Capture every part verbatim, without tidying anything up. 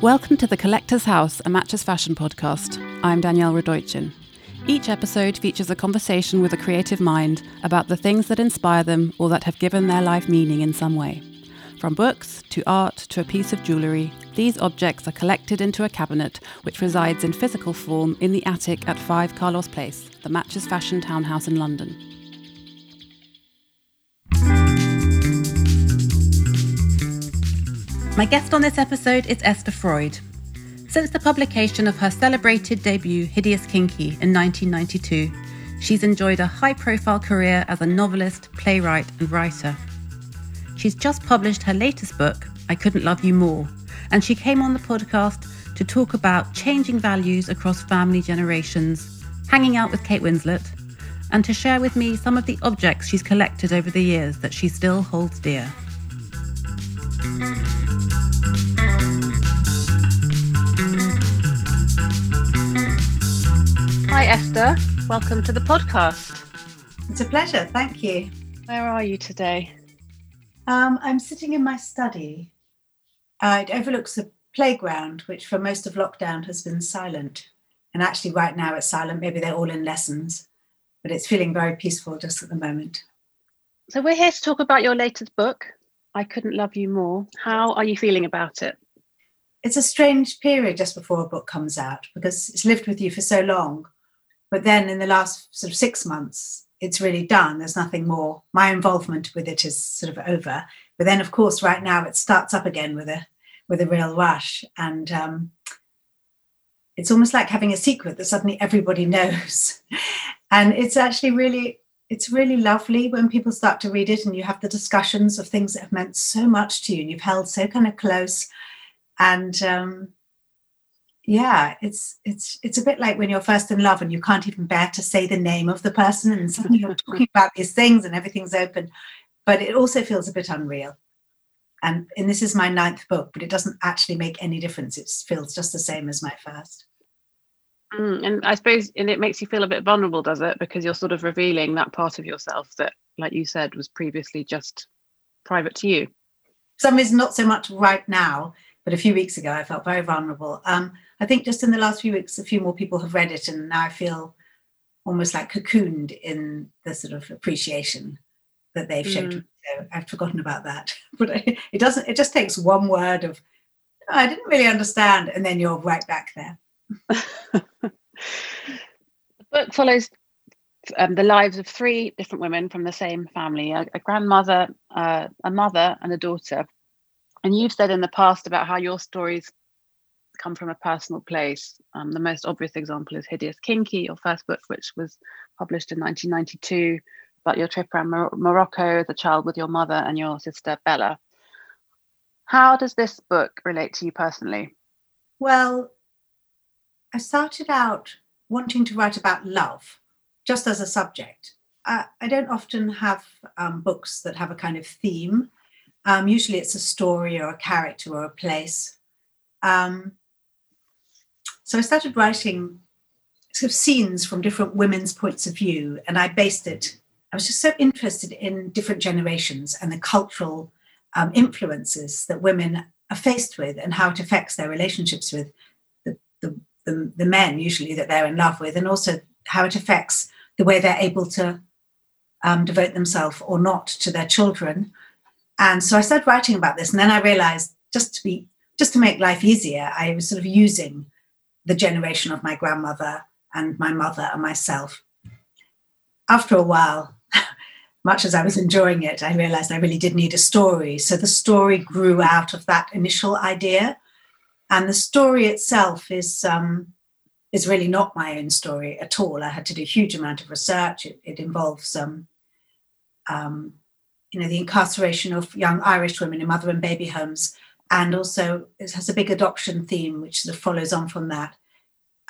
Welcome to The Collector's House, a Matches Fashion podcast. I'm Danielle Radojcin. Each episode features a conversation with a creative mind about the things that inspire them or that have given their life meaning in some way. From books, to art, to a piece of jewellery, these objects are collected into a cabinet which resides in physical form in the attic at five Carlos Place, the Matches Fashion townhouse in London. My guest on this episode is Esther Freud. Since the publication of her celebrated debut, Hideous Kinky, in nineteen ninety-two, she's enjoyed a high-profile career as a novelist, playwright and writer. She's just published her latest book, I Couldn't Love You More, and she came on the podcast to talk about changing values across family generations, hanging out with Kate Winslet, and to share with me some of the objects she's collected over the years that she still holds dear. Hi Esther, welcome to the podcast. It's a pleasure, thank you. Where are you today? Um, I'm sitting in my study. Uh, it overlooks a playground, which for most of lockdown has been silent. And actually right now it's silent. Maybe they're all in lessons, but it's feeling very peaceful just at the moment. So we're here to talk about your latest book, I Couldn't Love You More. How are you feeling about it? It's a strange period just before a book comes out because it's lived with you for so long. But then in the last sort of six months, it's really done. There's nothing more. My involvement with it is sort of over. But then, of course, right now it starts up again with a with a real rush. And um, it's almost like having a secret that suddenly everybody knows. And it's actually really, it's really lovely when people start to read it and you have the discussions of things that have meant so much to you and you've held so kind of close. And um, yeah, it's it's it's a bit like when you're first in love and you can't even bear to say the name of the person and suddenly you're talking about these things and everything's open, but it also feels a bit unreal. And, and this is my ninth book, but it doesn't actually make any difference. It feels just the same as my first. Mm, and I suppose, and it makes you feel a bit vulnerable, does it? Because you're sort of revealing that part of yourself that, like you said, was previously just private to you. Some is not so much right now, but a few weeks ago I felt very vulnerable. Um, I think just in the last few weeks, a few more people have read it and now I feel almost like cocooned in the sort of appreciation that they've shown. Mm. So I've forgotten about that, but it doesn't, it just takes one word of, oh, I didn't really understand. And then you're right back there. The book follows um, the lives of three different women from the same family, a, a grandmother, uh, a mother and a daughter. And you've said in the past about how your stories come from a personal place. Um, the most obvious example is Hideous Kinky, your first book, which was published in nineteen ninety-two, about your trip around Mor- Morocco as a child with your mother and your sister, Bella. How does this book relate to you personally? Well, I started out wanting to write about love, just as a subject. I, I don't often have um, books that have a kind of theme. Um, usually it's a story or a character or a place. Um, so I started writing sort of scenes from different women's points of view, and I based it. I was just so interested in different generations and the cultural um, influences that women are faced with and how it affects their relationships with the, the, the, the men usually that they're in love with, and also how it affects the way they're able to um, devote themselves or not to their children. And so I started writing about this, and then I realized just to be, just to make life easier, I was sort of using the generation of my grandmother and my mother and myself. After a while, much as I was enjoying it, I realized I really did need a story. So the story grew out of that initial idea, and the story itself is um, is really not my own story at all. I had to do a huge amount of research. It, it involves um, um you know, the incarceration of young Irish women in mother and baby homes. And also it has a big adoption theme, which sort of follows on from that.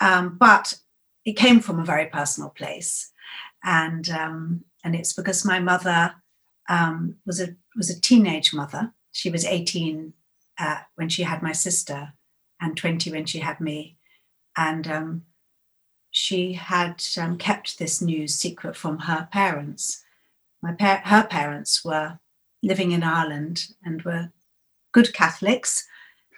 Um, but it came from a very personal place. And um, and it's because my mother um, was a was a teenage mother. She was eighteen uh, when she had my sister and twenty when she had me. And um, she had um, kept this news secret from her parents. My par- her parents were living in Ireland and were good Catholics,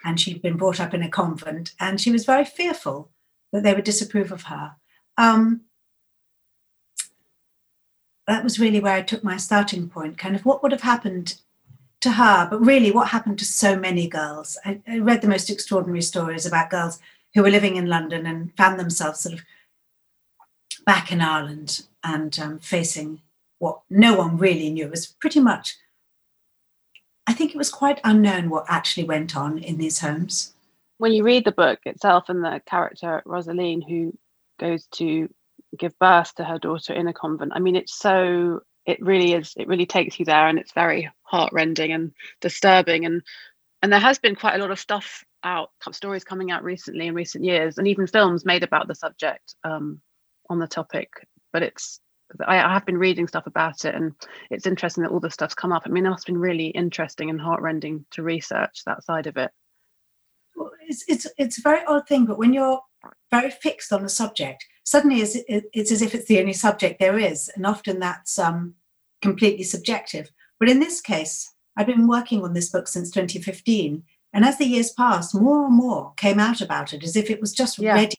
and she'd been brought up in a convent, and she was very fearful that they would disapprove of her. Um, that was really where I took my starting point, kind of what would have happened to her, but really what happened to so many girls. I, I read the most extraordinary stories about girls who were living in London and found themselves sort of back in Ireland and um, facing what no one really knew. It was pretty much, I think it was quite unknown what actually went on in these homes. When you read the book itself and the character Rosaline, who goes to give birth to her daughter in a convent, I mean, it's so, it really is, it really takes you there, and it's very heartrending and disturbing. And and there has been quite a lot of stuff out, stories coming out recently in recent years, and even films made about the subject, um, on the topic. But it's, I, I have been reading stuff about it, and it's interesting that all this stuff's come up. I mean, that's been really interesting and heartrending to research that side of it. Well, it's, it's, it's a very odd thing, but when you're very fixed on a subject, suddenly it's, it's as if it's the only subject there is, and often that's um, completely subjective. But in this case, I've been working on this book since twenty fifteen, and as the years passed, more and more came out about it, as if it was just yeah. ready.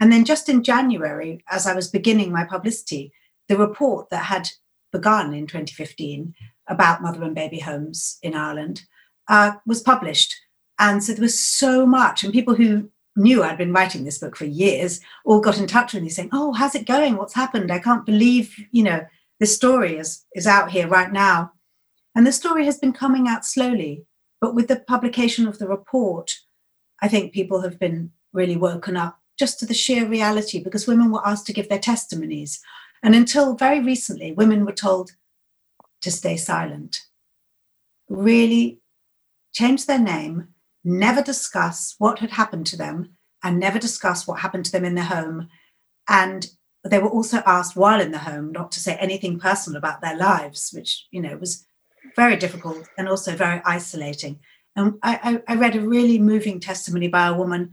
And then just in January, as I was beginning my publicity, the report that had begun in twenty fifteen about mother and baby homes in Ireland uh, was published. And so there was so much, and people who knew I'd been writing this book for years all got in touch with me saying, oh, how's it going? What's happened? I can't believe, you know, this story is, is out here right now. And the story has been coming out slowly, but with the publication of the report, I think people have been really woken up just to the sheer reality, because women were asked to give their testimonies. And until very recently, women were told to stay silent, really change their name, never discuss what had happened to them, and never discuss what happened to them in their home. And they were also asked while in the home not to say anything personal about their lives, which, you know, was very difficult and also very isolating. And I, I, I read a really moving testimony by a woman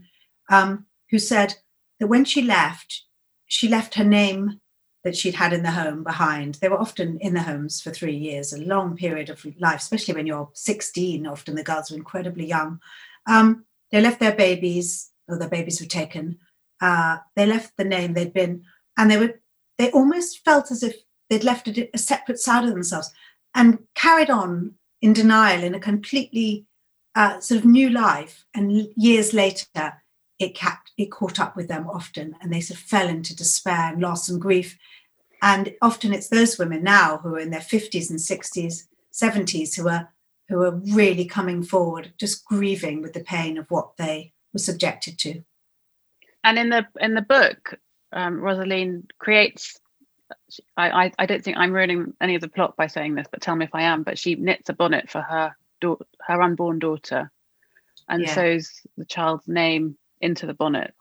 um, who said that when she left, she left her name that she'd had in the home behind. They were often in the homes for three years, a long period of life, especially when you're sixteen. Often the girls were incredibly young. Um, they left their babies, or their babies were taken. Uh, they left the name they'd been, and they were, they almost felt as if they'd left a, a separate side of themselves and carried on in denial in a completely uh, sort of new life. And years later, It, kept, it caught up with them often, and they sort of fell into despair and loss and grief. And often it's those women now who are in their fifties and sixties, seventies, who are who are really coming forward, just grieving with the pain of what they were subjected to. And in the in the book, um, Rosaline creates. I, I I don't think I'm ruining any of the plot by saying this, but tell me if I am. But she knits a bonnet for her daughter, her unborn daughter, and yeah. sews the child's name into the bonnet.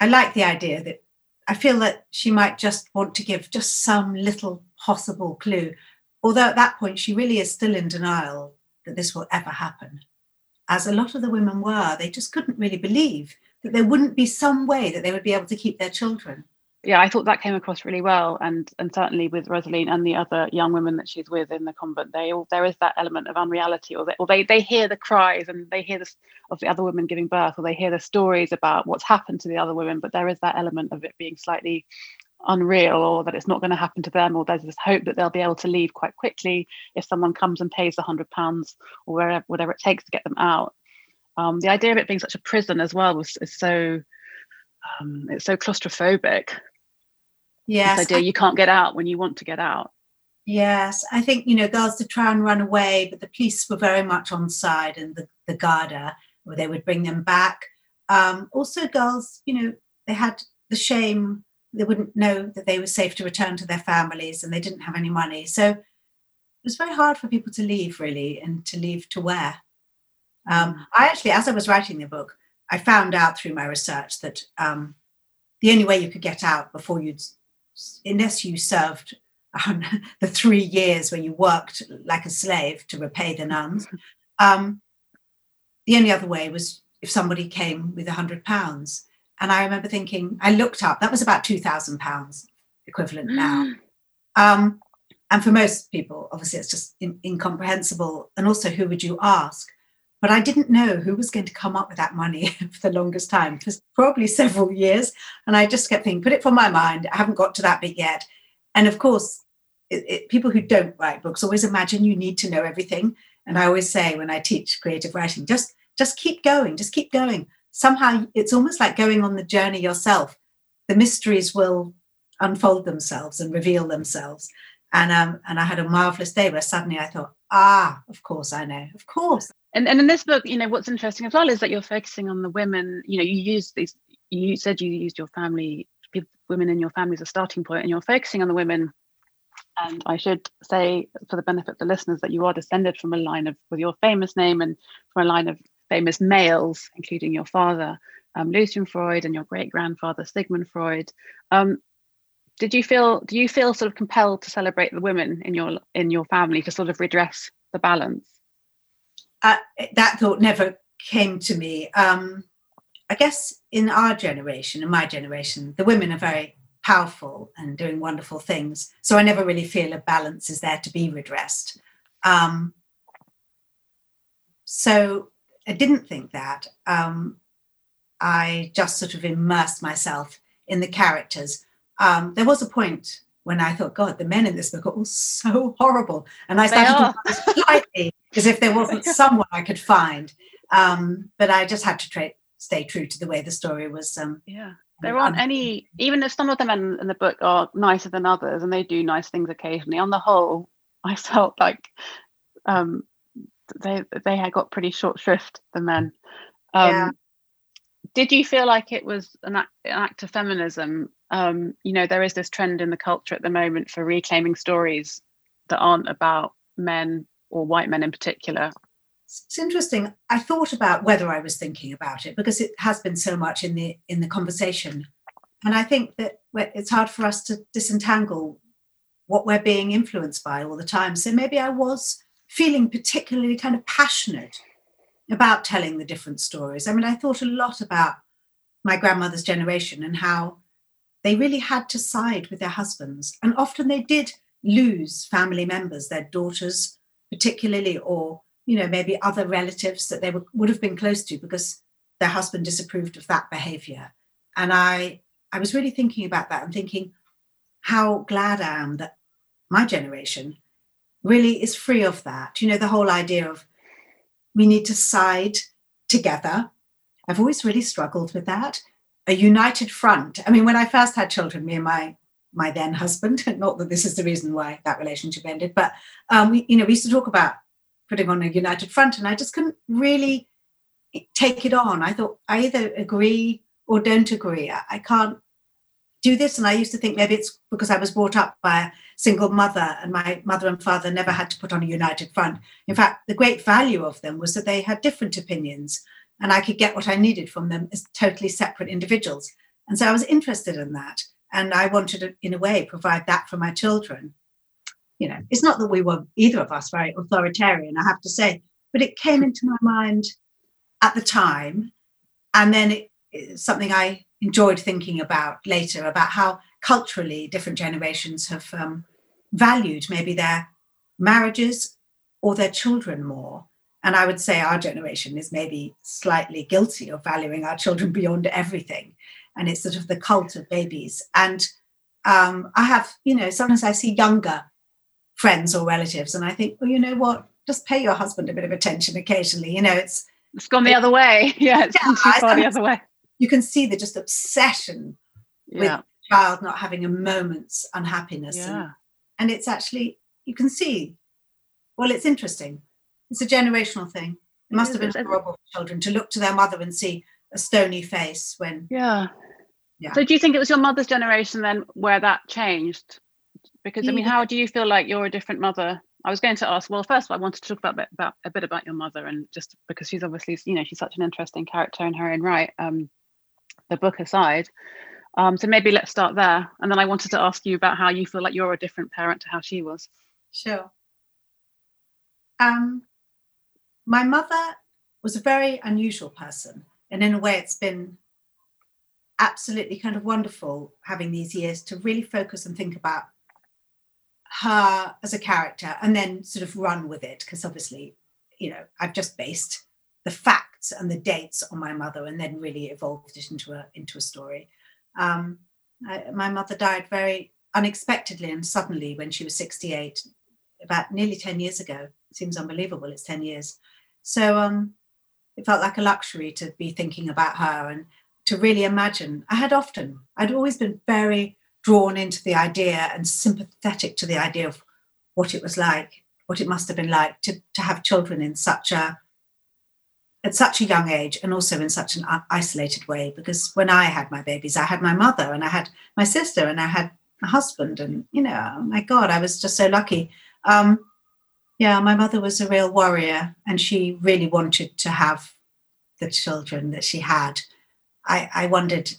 I like the idea that I feel that she might just want to give just some little possible clue, although at that point she really is still in denial that this will ever happen. As a lot of the women were, they just couldn't really believe that there wouldn't be some way that they would be able to keep their children. Yeah, I thought that came across really well, and and certainly with Rosaline and the other young women that she's with in the convent, they all there is that element of unreality, or they or they, they hear the cries and they hear this of the other women giving birth, or they hear the stories about what's happened to the other women, but there is that element of it being slightly unreal, or that it's not going to happen to them, or there's this hope that they'll be able to leave quite quickly if someone comes and pays the hundred pounds or wherever, whatever it takes to get them out. Um, the idea of it being such a prison as well was is so um, it's so claustrophobic. Yes, this idea I, you can't get out when you want to get out. Yes, I think, you know, girls did try and run away, but the police were very much on side, and the, the Garda, where they would bring them back. Um, also, girls, you know, they had the shame. They wouldn't know that they were safe to return to their families, and they didn't have any money. So it was very hard for people to leave, really, and to leave to where. Um, I actually, as I was writing the book, I found out through my research that um, the only way you could get out before you'd unless you served um, the three years where you worked like a slave to repay the nuns, um, the only other way was if somebody came with a hundred pounds. And I remember thinking, I looked up, that was about two thousand pounds equivalent now. Um, and for most people, obviously, it's just in, incomprehensible. And also, who would you ask? But I didn't know who was going to come up with that money for the longest time, for probably several years. And I just kept thinking, put it from my mind. I haven't got to that bit yet. And of course, it, it, people who don't write books always imagine you need to know everything. And I always say when I teach creative writing, just, just keep going, just keep going. Somehow it's almost like going on the journey yourself. The mysteries will unfold themselves and reveal themselves. And um, and I had a marvelous day where suddenly I thought, ah, of course I know, of course. And and in this book, you know, what's interesting as well is that you're focusing on the women. You know, you use these. You said you used your family, people, women in your family as a starting point, and you're focusing on the women. And I should say, for the benefit of the listeners, that you are descended from a line of, with your famous name, and from a line of famous males, including your father, um, Lucian Freud, and your great grandfather Sigmund Freud. Um, Did you feel, do you feel sort of compelled to celebrate the women in your in your family to sort of redress the balance? Uh, that thought never came to me. Um, I guess in our generation, in my generation, the women are very powerful and doing wonderful things. So I never really feel a balance is there to be redressed. Um, so I didn't think that. Um, I just sort of immersed myself in the characters. Um, there was a point when I thought, God, the men in this book are all so horrible. And I started to think slightly as if there wasn't someone I could find. Um, but I just had to tra- stay true to the way the story was. Um, yeah, there aren't um, any, even if some of the men in the book are nicer than others and they do nice things occasionally, on the whole, I felt like um, they, they had got pretty short shrift, the men. Um, yeah. Did you feel like it was an act, an act of feminism? Um, you know, there is this trend in the culture at the moment for reclaiming stories that aren't about men or white men in particular. It's interesting. I thought about whether I was thinking about it because it has been so much in the in the conversation. And I think that it's hard for us to disentangle what we're being influenced by all the time. So maybe I was feeling particularly kind of passionate about telling the different stories. I mean, I thought a lot about my grandmother's generation and how they really had to side with their husbands. And often they did lose family members, their daughters particularly, or, you know, maybe other relatives that they were, would have been close to because their husband disapproved of that behavior. And I, I was really thinking about that and thinking how glad I am that my generation really is free of that. You know, the whole idea of we need to side together. I've always really struggled with that. A united front. I mean, when I first had children, me and my my then husband, not that this is the reason why that relationship ended, but um, we, you know, we used to talk about putting on a united front, and I just couldn't really take it on. I thought I either agree or don't agree. I, I can't do this, and I used to think maybe it's because I was brought up by a single mother, and my mother and father never had to put on a united front. In fact, the great value of them was that they had different opinions, and I could get what I needed from them as totally separate individuals. And so I was interested in that. And I wanted to, in a way, provide that for my children. You know, it's not that we were, either of us, very authoritarian, I have to say, but it came into my mind at the time. And then it, it's something I enjoyed thinking about later, about how culturally different generations have um, valued maybe their marriages or their children more. And I would say our generation is maybe slightly guilty of valuing our children beyond everything. And it's sort of the cult of babies. And um, I have, you know, sometimes I see younger friends or relatives and I think, well, you know what, just pay your husband a bit of attention occasionally. You know, it's... It's gone the it, other way. Yeah, it's yeah, gone too far the other way. You can see the just obsession yeah. with the child not having a moment's unhappiness. Yeah. And, and it's actually, you can see, well, it's interesting. It's a generational thing. It must have been horrible for children to look to their mother and see a stony face when... Yeah. yeah. So do you think it was your mother's generation then where that changed? Because, I mean, how do you feel like you're a different mother? I was going to ask, well, first of all, I wanted to talk about, about a bit about your mother, and just because she's obviously, you know, she's such an interesting character in her own right, um, the book aside. Um, so maybe let's start there. And then I wanted to ask you about how you feel like you're a different parent to how she was. Sure. Um. My mother was a very unusual person, and in a way it's been absolutely kind of wonderful having these years to really focus and think about her as a character and then sort of run with it, because obviously, you know, I've just based the facts and the dates on my mother, and then really evolved it into a into a story. Um, I, my mother died very unexpectedly and suddenly when she was sixty-eight, about nearly ten years ago. It seems unbelievable, it's ten years. So um, it felt like a luxury to be thinking about her and to really imagine. I had often, I'd always been very drawn into the idea and sympathetic to the idea of what it was like, what it must have been like to, to have children in such a, at such a young age, and also in such an isolated way. Because when I had my babies, I had my mother and I had my sister and I had a husband, and, you know, oh my God, I was just so lucky. Um, yeah, my mother was a real warrior, and she really wanted to have the children that she had. I, I wondered,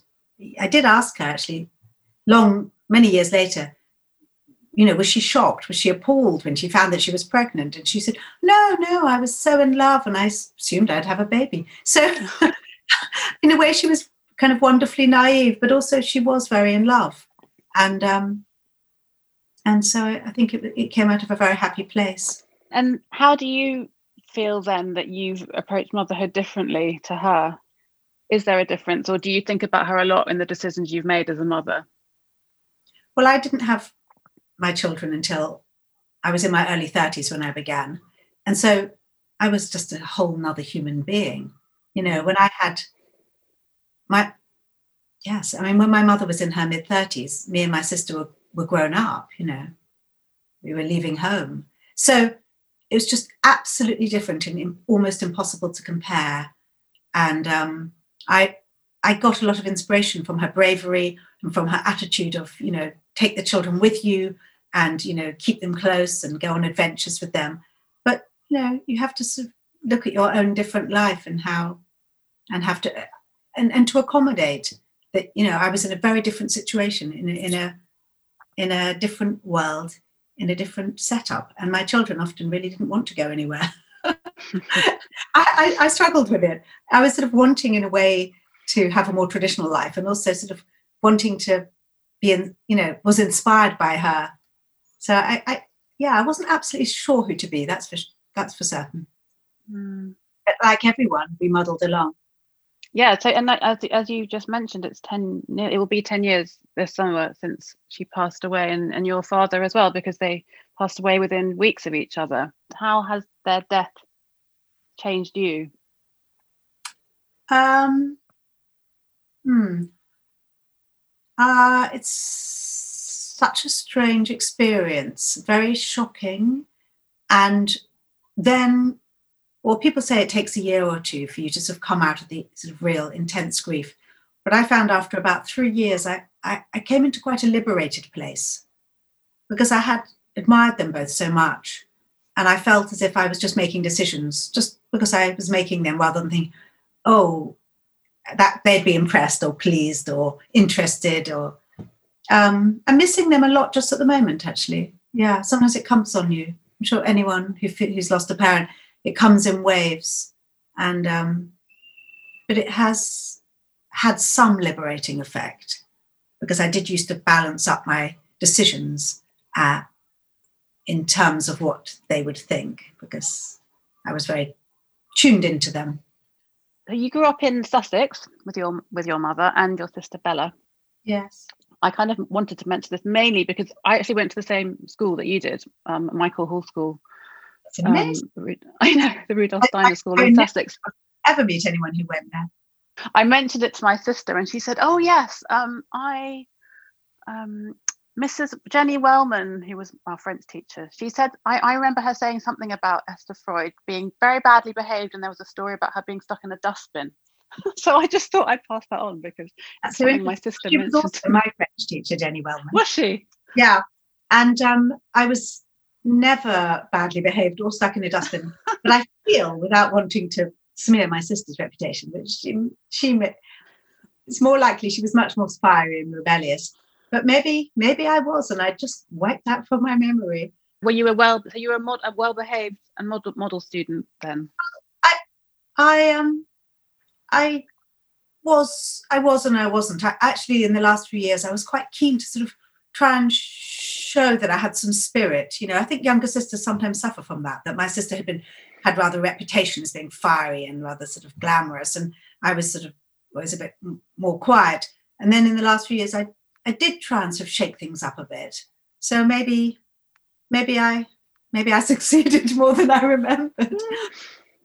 I did ask her actually, long, many years later, you know, was she shocked? Was she appalled when she found that she was pregnant? And she said, no, no, I was so in love and I assumed I'd have a baby. So in a way, she was kind of wonderfully naive, but also she was very in love. And um, and so I think it, it came out of a very happy place. And how do you feel then that you've approached motherhood differently to her? Is there a difference, or do you think about her a lot in the decisions you've made as a mother? Well, I didn't have my children until I was in my early thirties when I began. And so I was just a whole nother human being. You know, when I had my, yes, I mean, when my mother was in her mid thirties, me and my sister were, were grown up, you know, we were leaving home. So it was just absolutely different and almost impossible to compare. And um, I, I got a lot of inspiration from her bravery and from her attitude of, you know, take the children with you and, you know, keep them close and go on adventures with them. But, you know, you have to sort of look at your own different life and how, and have to, and, and to accommodate that, you know, I was in a very different situation, in a, in a, in a different world, in a different setup. And my children often really didn't want to go anywhere. I, I, I struggled with it. I was sort of wanting in a way to have a more traditional life, and also sort of wanting to be in, you know, was inspired by her. So I, I, yeah, I wasn't absolutely sure who to be. That's for, that's for certain. Mm. But like everyone, we muddled along. Yeah. So, and that, as, as you just mentioned, it's ten, it will be ten years this summer since she passed away, and, and your father as well, because they passed away within weeks of each other. How has their death changed you? Um, hmm. Uh, it's such a strange experience, very shocking. And then, well, people say it takes a year or two for you to sort of come out of the sort of real intense grief. But I found after about three years, I, I, I came into quite a liberated place, because I had admired them both so much. And I felt as if I was just making decisions just because I was making them, rather than thinking, oh, that they'd be impressed or pleased or interested, or um I'm missing them a lot just at the moment, actually. Yeah, sometimes it comes on you. I'm sure anyone who who's lost a parent, it comes in waves. And um but it has had some liberating effect, because I did used to balance up my decisions uh, in terms of what they would think, because I was very tuned into them. You grew up in Sussex with your with your mother and your sister Bella. Yes. I kind of wanted to mention this mainly because I actually went to the same school that you did, um, Michael Hall School. That's amazing. Um, I know, the Rudolf Steiner I, I, School I in Sussex. I've never met anyone who went there. I mentioned it to my sister, and she said, "Oh yes, um, I, um, Missus Jenny Wellman, who was our French teacher, she said, I, I remember her saying something about Esther Freud being very badly behaved, and there was a story about her being stuck in a dustbin." So I just thought I'd pass that on, because that's something my sister mentioned. She was also my French teacher, Jenny Wellman. Was she? Yeah. And um, I was never badly behaved or stuck in a dustbin. But I feel, without wanting to smear my sister's reputation, that she, she, it's more likely she was much more fiery and rebellious. But maybe, maybe I was, and I just wiped that from my memory. Were you a well, so you were a, mod, a well-behaved and model, model student then? I, I um, I was, I was, and I wasn't. I, actually, in the last few years, I was quite keen to sort of try and show that I had some spirit. You know, I think younger sisters sometimes suffer from that, that my sister had been, had rather reputation as being fiery and rather sort of glamorous. And I was sort of always a bit m- more quiet. And then in the last few years, I, I did try and sort of shake things up a bit. So maybe, maybe I, maybe I succeeded more than I remembered.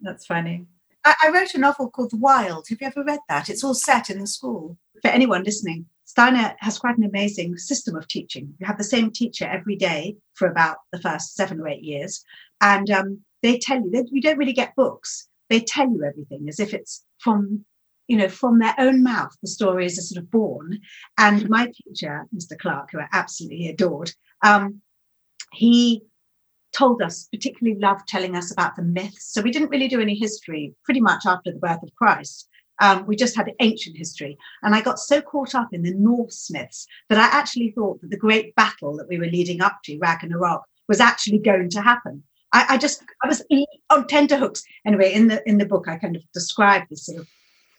That's funny. I, I wrote a novel called The Wild. Have you ever read that? It's all set in the school. For anyone listening, Steiner has quite an amazing system of teaching. You have the same teacher every day for about the first seven or eight years. And um, they tell you that you don't really get books. They tell you everything as if it's from, you know, from their own mouth. The stories are sort of born. And my teacher, Mister Clark, who I absolutely adored, um, he told us, particularly loved telling us about the myths. So we didn't really do any history pretty much after the birth of Christ. Um, we just had ancient history. And I got so caught up in the Norse myths that I actually thought that the great battle that we were leading up to, Ragnarok, was actually going to happen. I, I just, I was on tenterhooks. Anyway, in the in the book, I kind of describe this sort of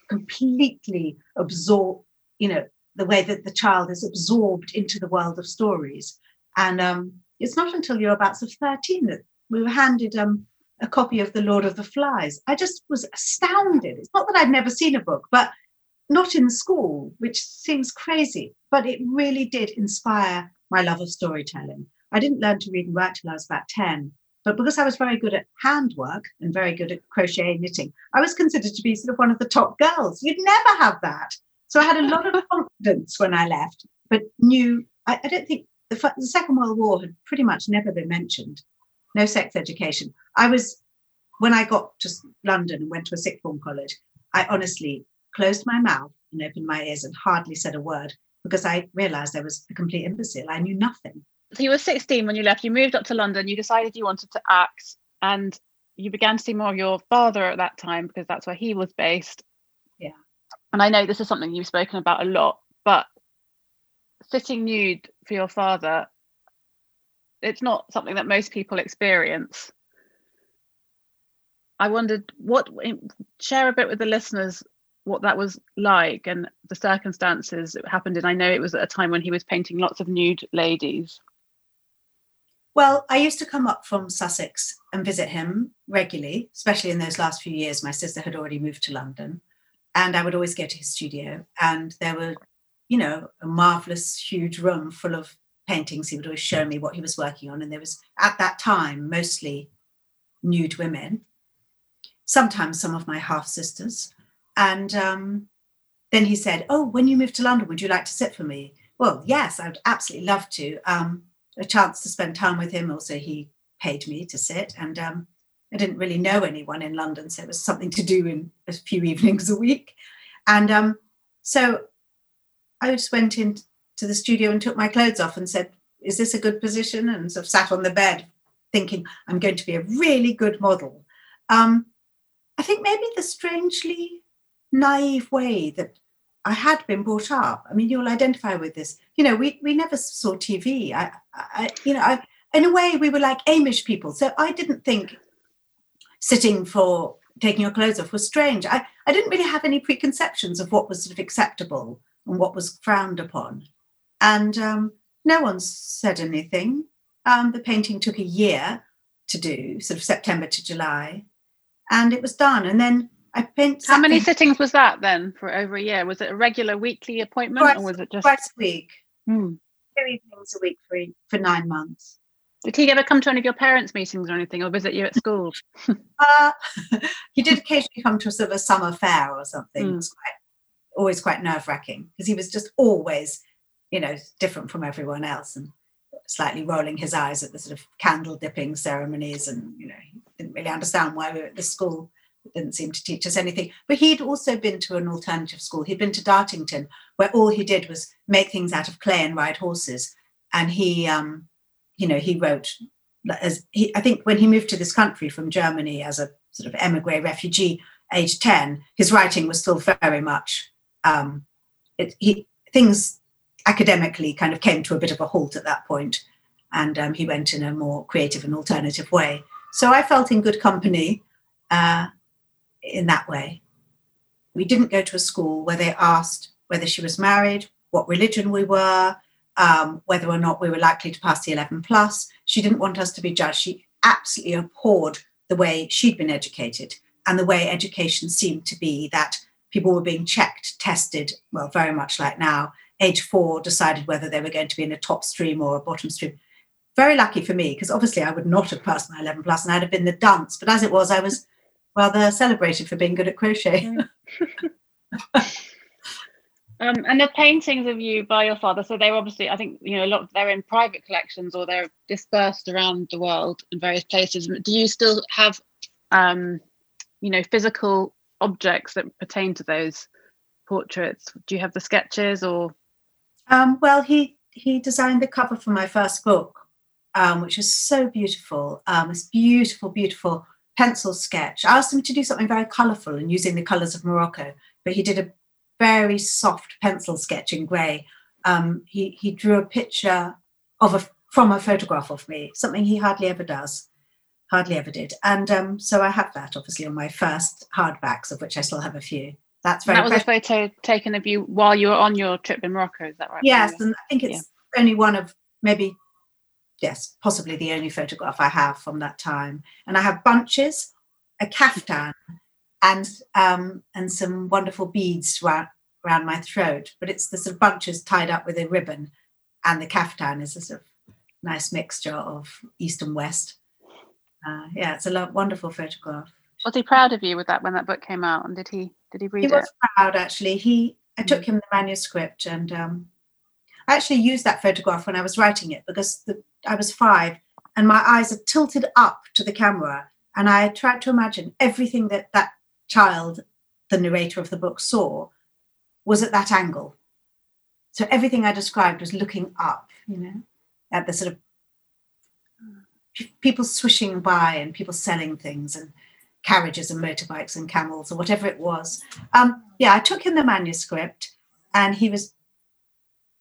completely absorbed, you know, the way that the child is absorbed into the world of stories. And um, it's not until you're about sort of thirteen that we were handed um, a copy of The Lord of the Flies. I just was astounded. It's not that I'd never seen a book, but not in school, which seems crazy, but it really did inspire my love of storytelling. I didn't learn to read and write till I was about ten, but because I was very good at handwork and very good at crochet and knitting, I was considered to be sort of one of the top girls. You'd never have that. So I had a lot of confidence when I left, but knew, I, I don't think, the, f- the Second World War had pretty much never been mentioned. No sex education. I was, when I got to London and went to a sixth form college, I honestly closed my mouth and opened my ears and hardly said a word because I realised I was a complete imbecile. I knew nothing. So you were sixteen when you left. You moved up to London. You decided you wanted to act, and you began to see more of your father at that time because that's where he was based. Yeah. And I know this is something you've spoken about a lot, but sitting nude for your father, it's not something that most people experience. I wondered, what, share a bit with the listeners what that was like and the circumstances it happened in. I know it was at a time when he was painting lots of nude ladies. Well, I used to come up from Sussex and visit him regularly, especially in those last few years. My sister had already moved to London, and I would always go to his studio, and there were, you know, a marvellous huge room full of paintings. He would always show me what he was working on, and there was at that time mostly nude women, sometimes some of my half sisters. And um, then he said, "Oh, when you move to London, would you like to sit for me?" Well, yes, I would absolutely love to. Um, a chance to spend time with him. Also, he paid me to sit, and um, I didn't really know anyone in London, so it was something to do in a few evenings a week. And um, so I just went in to the studio and took my clothes off and said, "Is this a good position?" And sort of sat on the bed thinking, I'm going to be a really good model. Um, I think maybe the strangely naive way that I had been brought up. I mean, you'll identify with this. You know, we we never saw T V. I, I you know, I, in a way we were like Amish people. So I didn't think sitting for taking your clothes off was strange. I, I didn't really have any preconceptions of what was sort of acceptable and what was frowned upon. And um, no one said anything. Um, the painting took a year to do, sort of September to July, and it was done. And then I painted. How many sittings was that then for over a year? Was it a regular weekly appointment, twice, or was it just twice a week? Hmm. Two evenings a week for for nine months. Did he ever come to any of your parents' meetings or anything, or visit you at school? uh, he did occasionally come to a sort of a summer fair or something. Hmm. It was quite, always quite nerve-wracking because he was just always, you know, different from everyone else and slightly rolling his eyes at the sort of candle dipping ceremonies. And, you know, he didn't really understand why we were at the school. It didn't seem to teach us anything. But he'd also been to an alternative school. He'd been to Dartington, where all he did was make things out of clay and ride horses. And he, um, you know, he wrote, as he, I think when he moved to this country from Germany as a sort of emigre refugee, age ten, his writing was still very much, um, it, he things... academically kind of came to a bit of a halt at that point, and um, he went in a more creative and alternative way. So I felt in good company uh, in that way. We didn't go to a school where they asked whether she was married, what religion we were, um, whether or not we were likely to pass the eleven plus. She didn't want us to be judged. She absolutely abhorred the way she'd been educated and the way education seemed to be, that people were being checked, tested, well, very much like now. Age four decided whether they were going to be in a top stream or a bottom stream. Very lucky for me, because obviously I would not have passed my eleven plus and I'd have been the dunce. But as it was, I was rather celebrated for being good at crochet. Um, and the paintings of you by your father, so they're obviously, I think, you know, a lot, they're in private collections or they're dispersed around the world in various places. Do you still have, um, you know, physical objects that pertain to those portraits? Do you have the sketches or? Um, well, he, he designed the cover for my first book, um, which was so beautiful. Um, it's beautiful, beautiful pencil sketch. I asked him to do something very colourful and using the colours of Morocco, but he did a very soft pencil sketch in grey. Um, he, he drew a picture of a, from a photograph of me, something he hardly ever does, hardly ever did. And um, so I have that, obviously, on my first hardbacks, of which I still have a few. That's very. And that was precious. A photo taken of you while you were on your trip in Morocco, is that right? Yes, and I think it's yeah. only one of maybe, yes, possibly the only photograph I have from that time. And I have bunches, a caftan, and um, and some wonderful beads round, round my throat, but it's the sort of bunches tied up with a ribbon, and the caftan is a sort of nice mixture of East and West. Uh, yeah, it's a lo- wonderful photograph. Was he proud of you with that when that book came out, and did he did he read it? He was it? proud, actually. He I took him the manuscript, and um, I actually used that photograph when I was writing it, because the, I was five, and my eyes are tilted up to the camera, and I tried to imagine everything that that child, the narrator of the book, saw was at that angle. So everything I described was looking up, you know, at the sort of p- people swishing by and people selling things and carriages and motorbikes and camels or whatever it was. Um, yeah, I took him the manuscript and he was,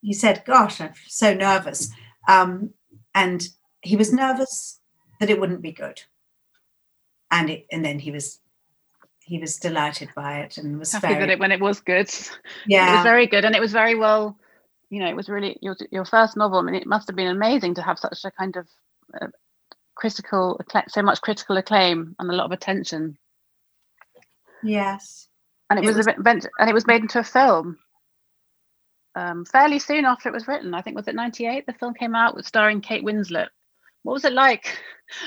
he said, gosh, I'm so nervous. Um, and he was nervous that it wouldn't be good. And it, and then he was, He was delighted by it and was happy very, that it when it was good. Yeah, it was very good, and it was very well. You know, it was really your your first novel. I mean, it must have been amazing to have such a kind of uh, critical, so much critical acclaim and a lot of attention. Yes, and it, it was, was and it was made into a film um, fairly soon after it was written. I think was it ninety-eight? The film came out, was starring Kate Winslet. What was it like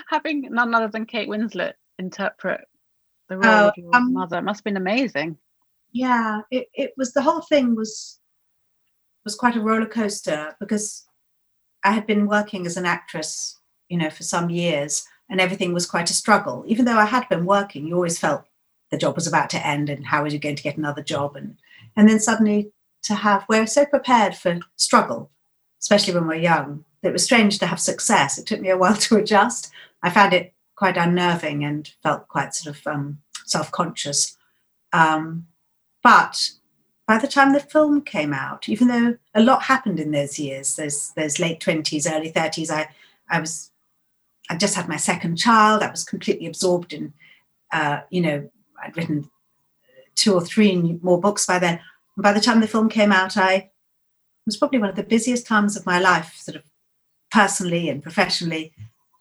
having none other than Kate Winslet interpret the role oh, of your um, mother? It must have been amazing. Yeah, it, it was, the whole thing was was quite a roller coaster, because I had been working as an actress, you know, for some years, and everything was quite a struggle. Even though I had been working, you always felt the job was about to end and how was you going to get another job? And and then suddenly to have, we're so prepared for struggle, especially when we're young, that it was strange to have success. It took me a while to adjust. I found it quite unnerving and felt quite sort of um, self-conscious. Um, but by the time the film came out, even though a lot happened in those years, those those late twenties, early thirties, I I was I just had my second child. I was completely absorbed in, uh, you know, I'd written two or three more books by then. And by the time the film came out, I was probably one of the busiest times of my life, sort of personally and professionally.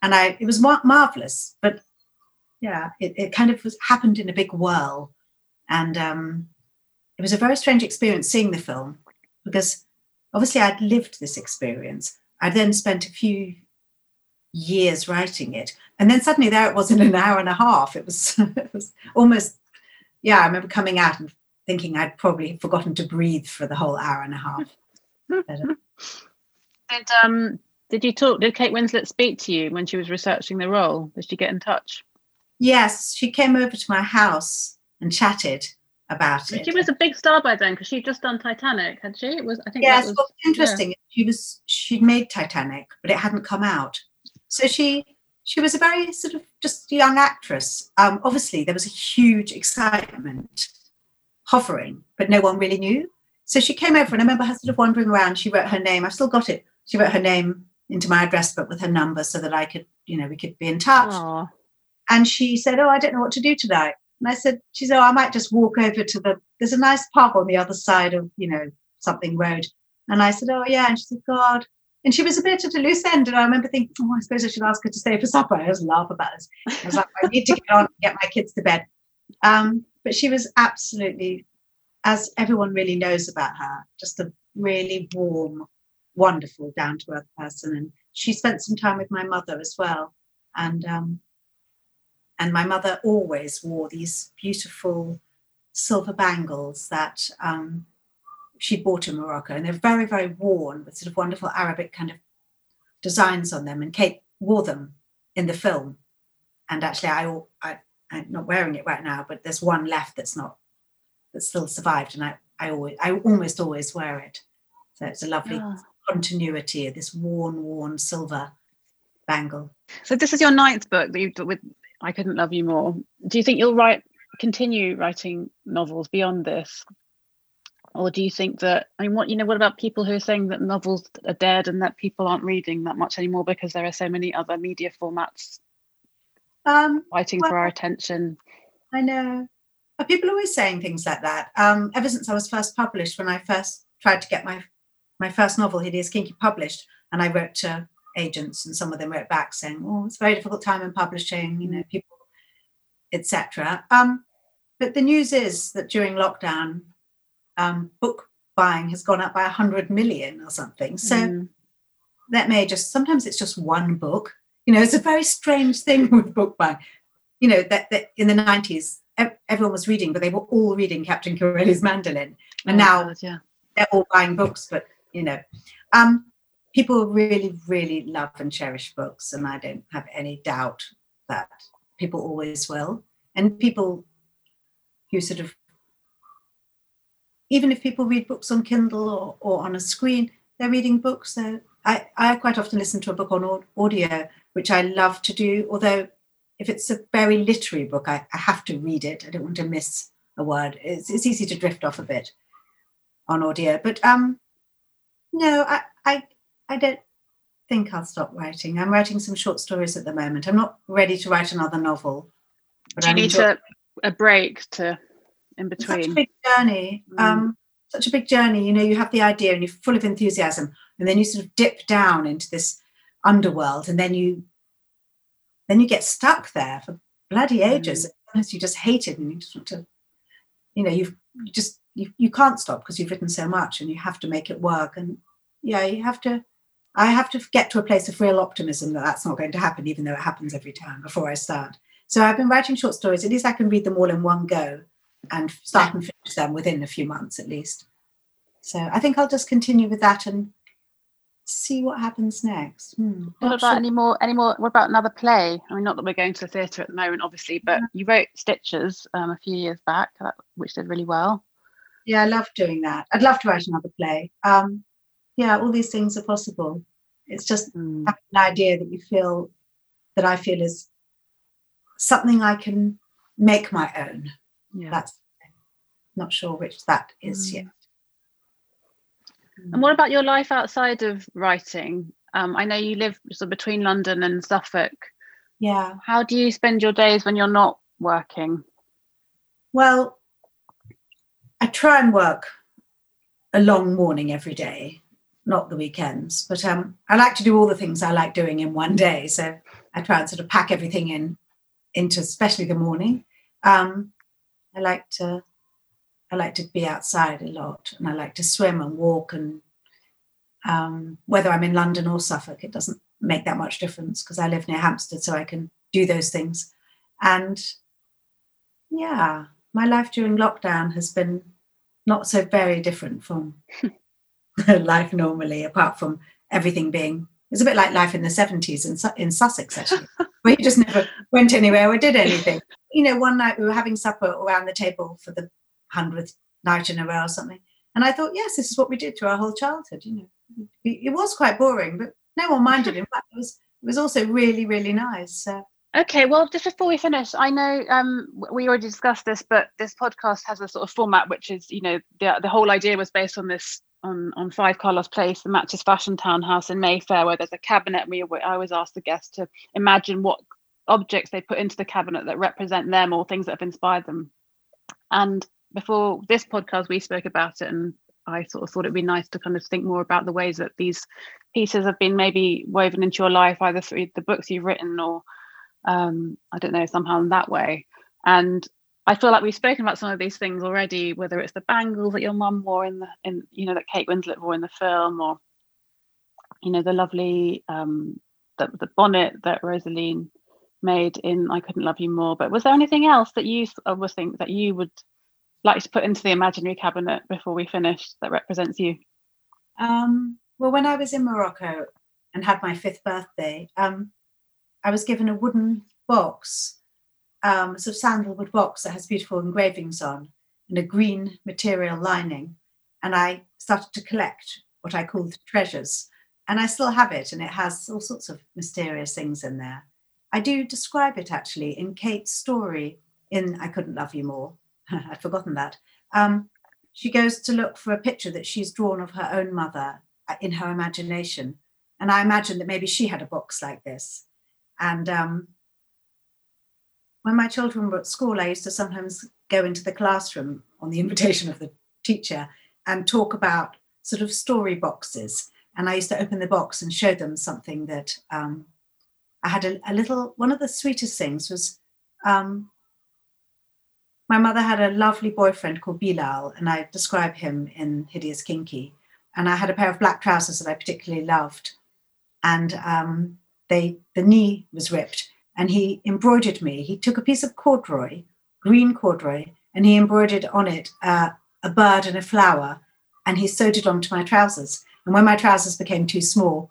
And I, it was mar- marvelous, but yeah, it, it kind of was, happened in a big whirl. And um, it was a very strange experience seeing the film, because obviously I'd lived this experience. I then spent a few years writing it. And then suddenly there it was in an hour and a half. It was, it was almost, yeah, I remember coming out and thinking I'd probably forgotten to breathe for the whole hour and a half. But, uh, and, um, Did you talk? Did Kate Winslet speak to you when she was researching the role? Did she get in touch? Yes, she came over to my house and chatted about it. She was a big star by then, because she'd just done Titanic, had she? It was, I think. Yes, that was, what was interesting. Yeah. She was she'd made Titanic, but it hadn't come out. So she she was a very sort of just young actress. Um, obviously, there was a huge excitement hovering, but no one really knew. So she came over, and I remember her sort of wandering around. She wrote her name. I've still got it. She wrote her name into my address book with her number, so that I could, you know, we could be in touch. Aww. And she said, oh, I don't know what to do tonight. And I said, she said, oh, I might just walk over to the, there's a nice pub on the other side of, you know, something road. And I said, oh, yeah. And she said, God. And she was a bit at a loose end. And I remember thinking, oh, I suppose I should ask her to stay for supper. I just laugh about this. I was like, I need to get on and get my kids to bed. Um, but she was absolutely, as everyone really knows about her, just a really warm, wonderful, down-to-earth person. And she spent some time with my mother as well. And um, and my mother always wore these beautiful silver bangles that um, she bought in Morocco. And they're very, very worn with sort of wonderful Arabic kind of designs on them. And Kate wore them in the film. And actually, I, I, I'm not wearing it right now, but there's one left that's not, that still survived. And I, I, always, I almost always wear it. So it's a lovely yeah. continuity of this worn, worn silver bangle. So this is your ninth book that you've done with I Couldn't Love You More. Do you think you'll write, continue writing novels beyond this? Or do you think that, I mean, what, you know, what about people who are saying that novels are dead and that people aren't reading that much anymore because there are so many other media formats um, fighting well, for our attention? I know. Are people always saying things like that? Um, ever since I was first published, when I first tried to get my my first novel, Hideous Kinky, published, and I wrote to agents and some of them wrote back saying, oh, it's a very difficult time in publishing, you know, people, et cetera. Um, but the news is that during lockdown, um, book buying has gone up by one hundred million or something. So mm. that may just, sometimes it's just one book. You know, it's a very strange thing with book buying. You know, that, that in the nineties, everyone was reading, but they were all reading Captain Corelli's Mandolin. And oh, now God, yeah. they're all buying books, but, you know. Um, people really, really love and cherish books, and I don't have any doubt that people always will. And people who sort of, even if people read books on Kindle or, or on a screen, they're reading books. So I, I quite often listen to a book on audio, which I love to do, although if it's a very literary book, I, I have to read it. I don't want to miss a word. It's, it's easy to drift off a bit on audio. But um, no, I... I I don't think I'll stop writing. I'm writing some short stories at the moment. I'm not ready to write another novel. But Do you I'm need enjoying... a, a break to in between? It's such a big journey. Mm. Um, such a big journey. You know, you have the idea and you're full of enthusiasm, and then you sort of dip down into this underworld, and then you then you get stuck there for bloody ages. Mm. Unless you just hate it and you just want to, you know, you've you just you you can't stop because you've written so much and you have to make it work. And yeah, you have to. I have to get to a place of real optimism that that's not going to happen, even though it happens every time before I start. So I've been writing short stories. At least I can read them all in one go and start and finish them within a few months at least. So I think I'll just continue with that and see what happens next. Hmm. What about sure. any more, any more, what about another play? I mean, not that we're going to the theatre at the moment, obviously, but yeah. you wrote Stitches um, a few years back, which did really well. Yeah, I love doing that. I'd love to write another play. Um, Yeah, all these things are possible. It's just mm. having an idea that you feel, that I feel is something I can make my own. Yeah. That's not sure which that is mm. yet. And what about your life outside of writing? Um, I know you live sort of between London and Suffolk. Yeah. How do you spend your days when you're not working? Well, I try and work a long morning every day. Not the weekends, but um, I like to do all the things I like doing in one day. So I try and sort of pack everything in, into especially the morning. Um, I like to, I like to be outside a lot, and I like to swim and walk. And um, whether I'm in London or Suffolk, it doesn't make that much difference because I live near Hampstead, so I can do those things. And yeah, my life during lockdown has been not so very different from. life normally, apart from everything being, it's a bit like life in the seventies in, Su- in Sussex actually, where you just never went anywhere or did anything. You know, one night we were having supper around the table for the hundredth night in a row or something, and I thought, yes, this is what we did through our whole childhood. You know, it was quite boring, but no one minded. In fact, it was it was also really, really nice. So. Okay, well, just before we finish, I know um, we already discussed this, but this podcast has a sort of format which is, you know, the the whole idea was based on this. On, on five Carlos Place, the Matches Fashion townhouse in Mayfair, where there's a cabinet. We I always ask the guests to imagine what objects they put into the cabinet that represent them or things that have inspired them. And before this podcast, we spoke about it, and I sort of thought it'd be nice to kind of think more about the ways that these pieces have been maybe woven into your life, either through the books you've written or um, I don't know, somehow in that way. And I feel like we've spoken about some of these things already, whether it's the bangles that your mum wore in the, in you know, that Kate Winslet wore in the film, or you know, the lovely um, the, the bonnet that Rosaline made in I Couldn't Love You More. But was there anything else that you uh, was think that you would like to put into the imaginary cabinet before we finish that represents you? Um, well, when I was in Morocco and had my fifth birthday, um, I was given a wooden box, um, a sort of sandalwood box that has beautiful engravings on and a green material lining. And I started to collect what I called treasures. And I still have it, and it has all sorts of mysterious things in there. I do describe it actually in Kate's story in I Couldn't Love You More. I'd forgotten that. Um, she goes to look for a picture that she's drawn of her own mother in her imagination. And I imagine that maybe she had a box like this. And um, when my children were at school, I used to sometimes go into the classroom on the invitation of the teacher and talk about sort of story boxes. And I used to open the box and show them something that um, I had a, a little, one of the sweetest things was, um, my mother had a lovely boyfriend called Bilal, and I describe him in Hideous Kinky. And I had a pair of black trousers that I particularly loved. And um, they, the knee was ripped, and he embroidered me. He took a piece of corduroy, green corduroy, and he embroidered on it uh, a bird and a flower, and he sewed it onto my trousers. And when my trousers became too small,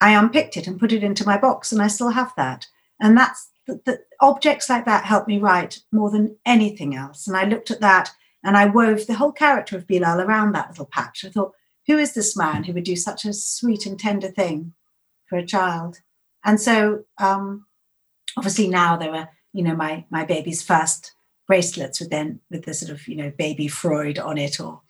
I unpicked it and put it into my box, and I still have that. And that's The, the objects like that helped me write more than anything else. And I looked at that and I wove the whole character of Bilal around that little patch. I thought, who is this man who would do such a sweet and tender thing for a child? And so um, obviously now there were, you know, my my baby's first bracelets with then with the sort of, you know, baby Freud on it. Or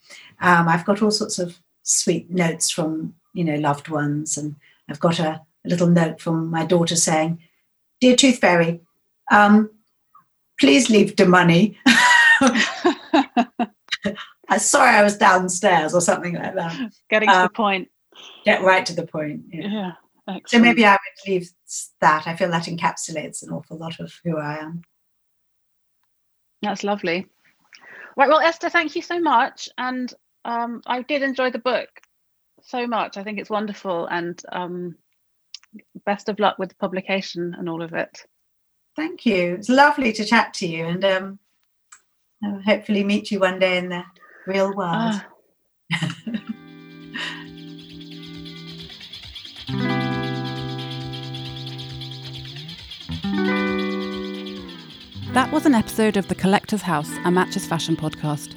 um, I've got all sorts of sweet notes from, you know, loved ones. And I've got a, a little note from my daughter saying, "Dear Tooth Fairy, um, please leave the money." Sorry, I was downstairs or something like that. Getting um, to the point. Get right to the point. Yeah. yeah so maybe I would leave that. I feel that encapsulates an awful lot of who I am. That's lovely. Right. Well, Esther, thank you so much. And um, I did enjoy the book so much. I think it's wonderful. And um, best of luck with the publication and all of it. Thank you. It's lovely to chat to you, and um, I'll hopefully meet you one day in the real world. Ah. That was an episode of The Collector's House, a Matches Fashion podcast.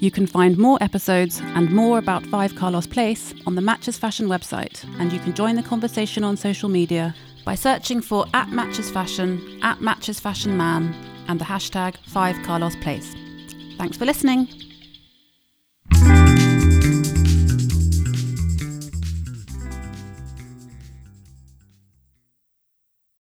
You can find more episodes and more about five Carlos Place on the Matches Fashion website, and you can join the conversation on social media by searching for at Matches Fashion, at Matches Fashion Man, and the hashtag five Carlos Place. Thanks for listening.